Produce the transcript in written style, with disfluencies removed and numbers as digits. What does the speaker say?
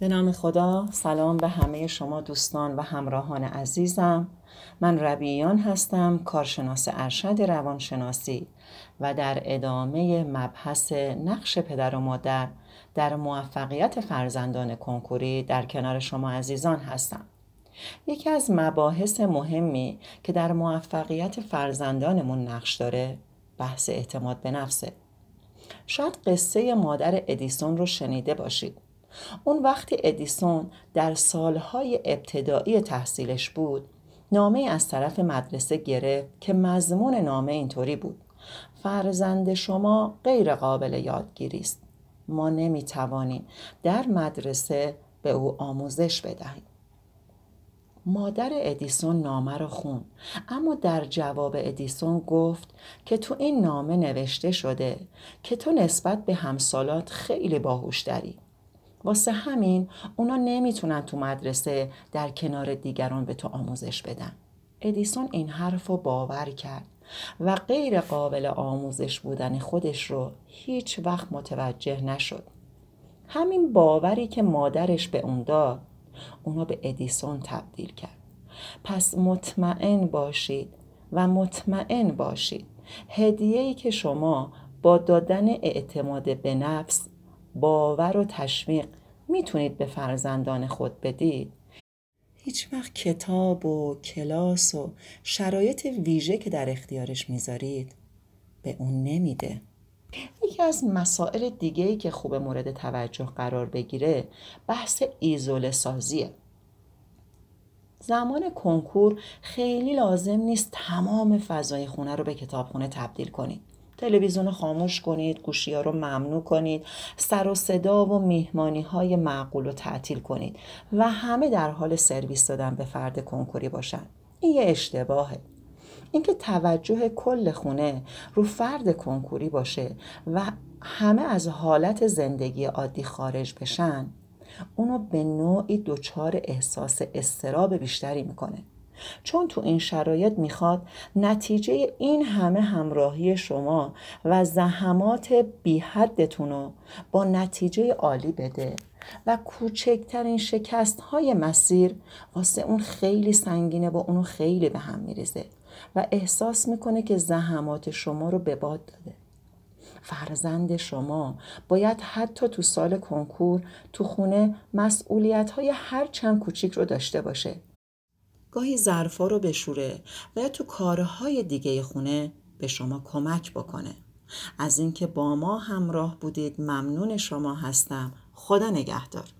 به نام خدا. سلام به همه شما دوستان و همراهان عزیزم. من ربیعان هستم، کارشناس ارشد روانشناسی و در ادامه مبحث نقش پدر و مادر در موفقیت فرزندان کنکوری در کنار شما عزیزان هستم. یکی از مباحث مهمی که در موفقیت فرزندانمون نقش داره بحث اعتماد به نفسه. شاید قصه مادر ادیسون رو شنیده باشید. اون وقتی ادیسون در سالهای ابتدایی تحصیلش بود، نامه از طرف مدرسه گرفت که مضمون نامه اینطوری بود: فرزند شما غیر قابل یادگیری است. ما نمیتوانیم در مدرسه به او آموزش بدهیم. مادر ادیسون نامه رو خوند، اما در جواب ادیسون گفت که تو این نامه نوشته شده که تو نسبت به همسالات خیلی باهوش‌تری، واسه همین اونا نمیتونن تو مدرسه در کنار دیگران به تو آموزش بدن. ادیسون این حرف رو باور کرد و غیر قابل آموزش بودن خودش رو هیچ وقت متوجه نشد. همین باوری که مادرش به اون داد، اونا به ادیسون تبدیل کرد. پس مطمئن باشید و مطمئن باشید هدیه‌ای که شما با دادن اعتماد به نفس، باور و تشویق میتونید به فرزندان خود بدید، هیچ وقت کتاب و کلاس و شرایط ویژه که در اختیارش میذارید به اون نمیده. یکی از مسائل دیگه‌ای که خوب مورد توجه قرار بگیره بحث ایزوله سازیه. زمان کنکور خیلی لازم نیست تمام فضای خونه رو به کتابخونه تبدیل کنید. تلویزیون رو خاموش کنید، گوشی‌ها رو ممنوع کنید، سر و صدا و میهمانی‌های معقول رو تعطیل کنید و همه در حال سرویس دادن به فرد کنکوری باشن. این یه اشتباهه. اینکه توجه کل خونه رو فرد کنکوری باشه و همه از حالت زندگی عادی خارج بشن، اونو به نوعی دچار احساس اضطراب بیشتری میکنه. چون تو این شرایط میخواد نتیجه این همه همراهی شما و زحمات بی حدتون رو با نتیجه عالی بده و کوچکترین شکست های مسیر واسه اون خیلی سنگینه، با اونو خیلی به هم میریزه و احساس میکنه که زحمات شما رو به باد داده. فرزند شما باید حتی تو سال کنکور تو خونه مسئولیت های هر چند کوچیک رو داشته باشه. گاهی ظرفا رو بشوره و یا تو کارهای دیگه خونه به شما کمک بکنه. از اینکه با ما همراه بودید ممنون شما هستم. خدا نگهدار.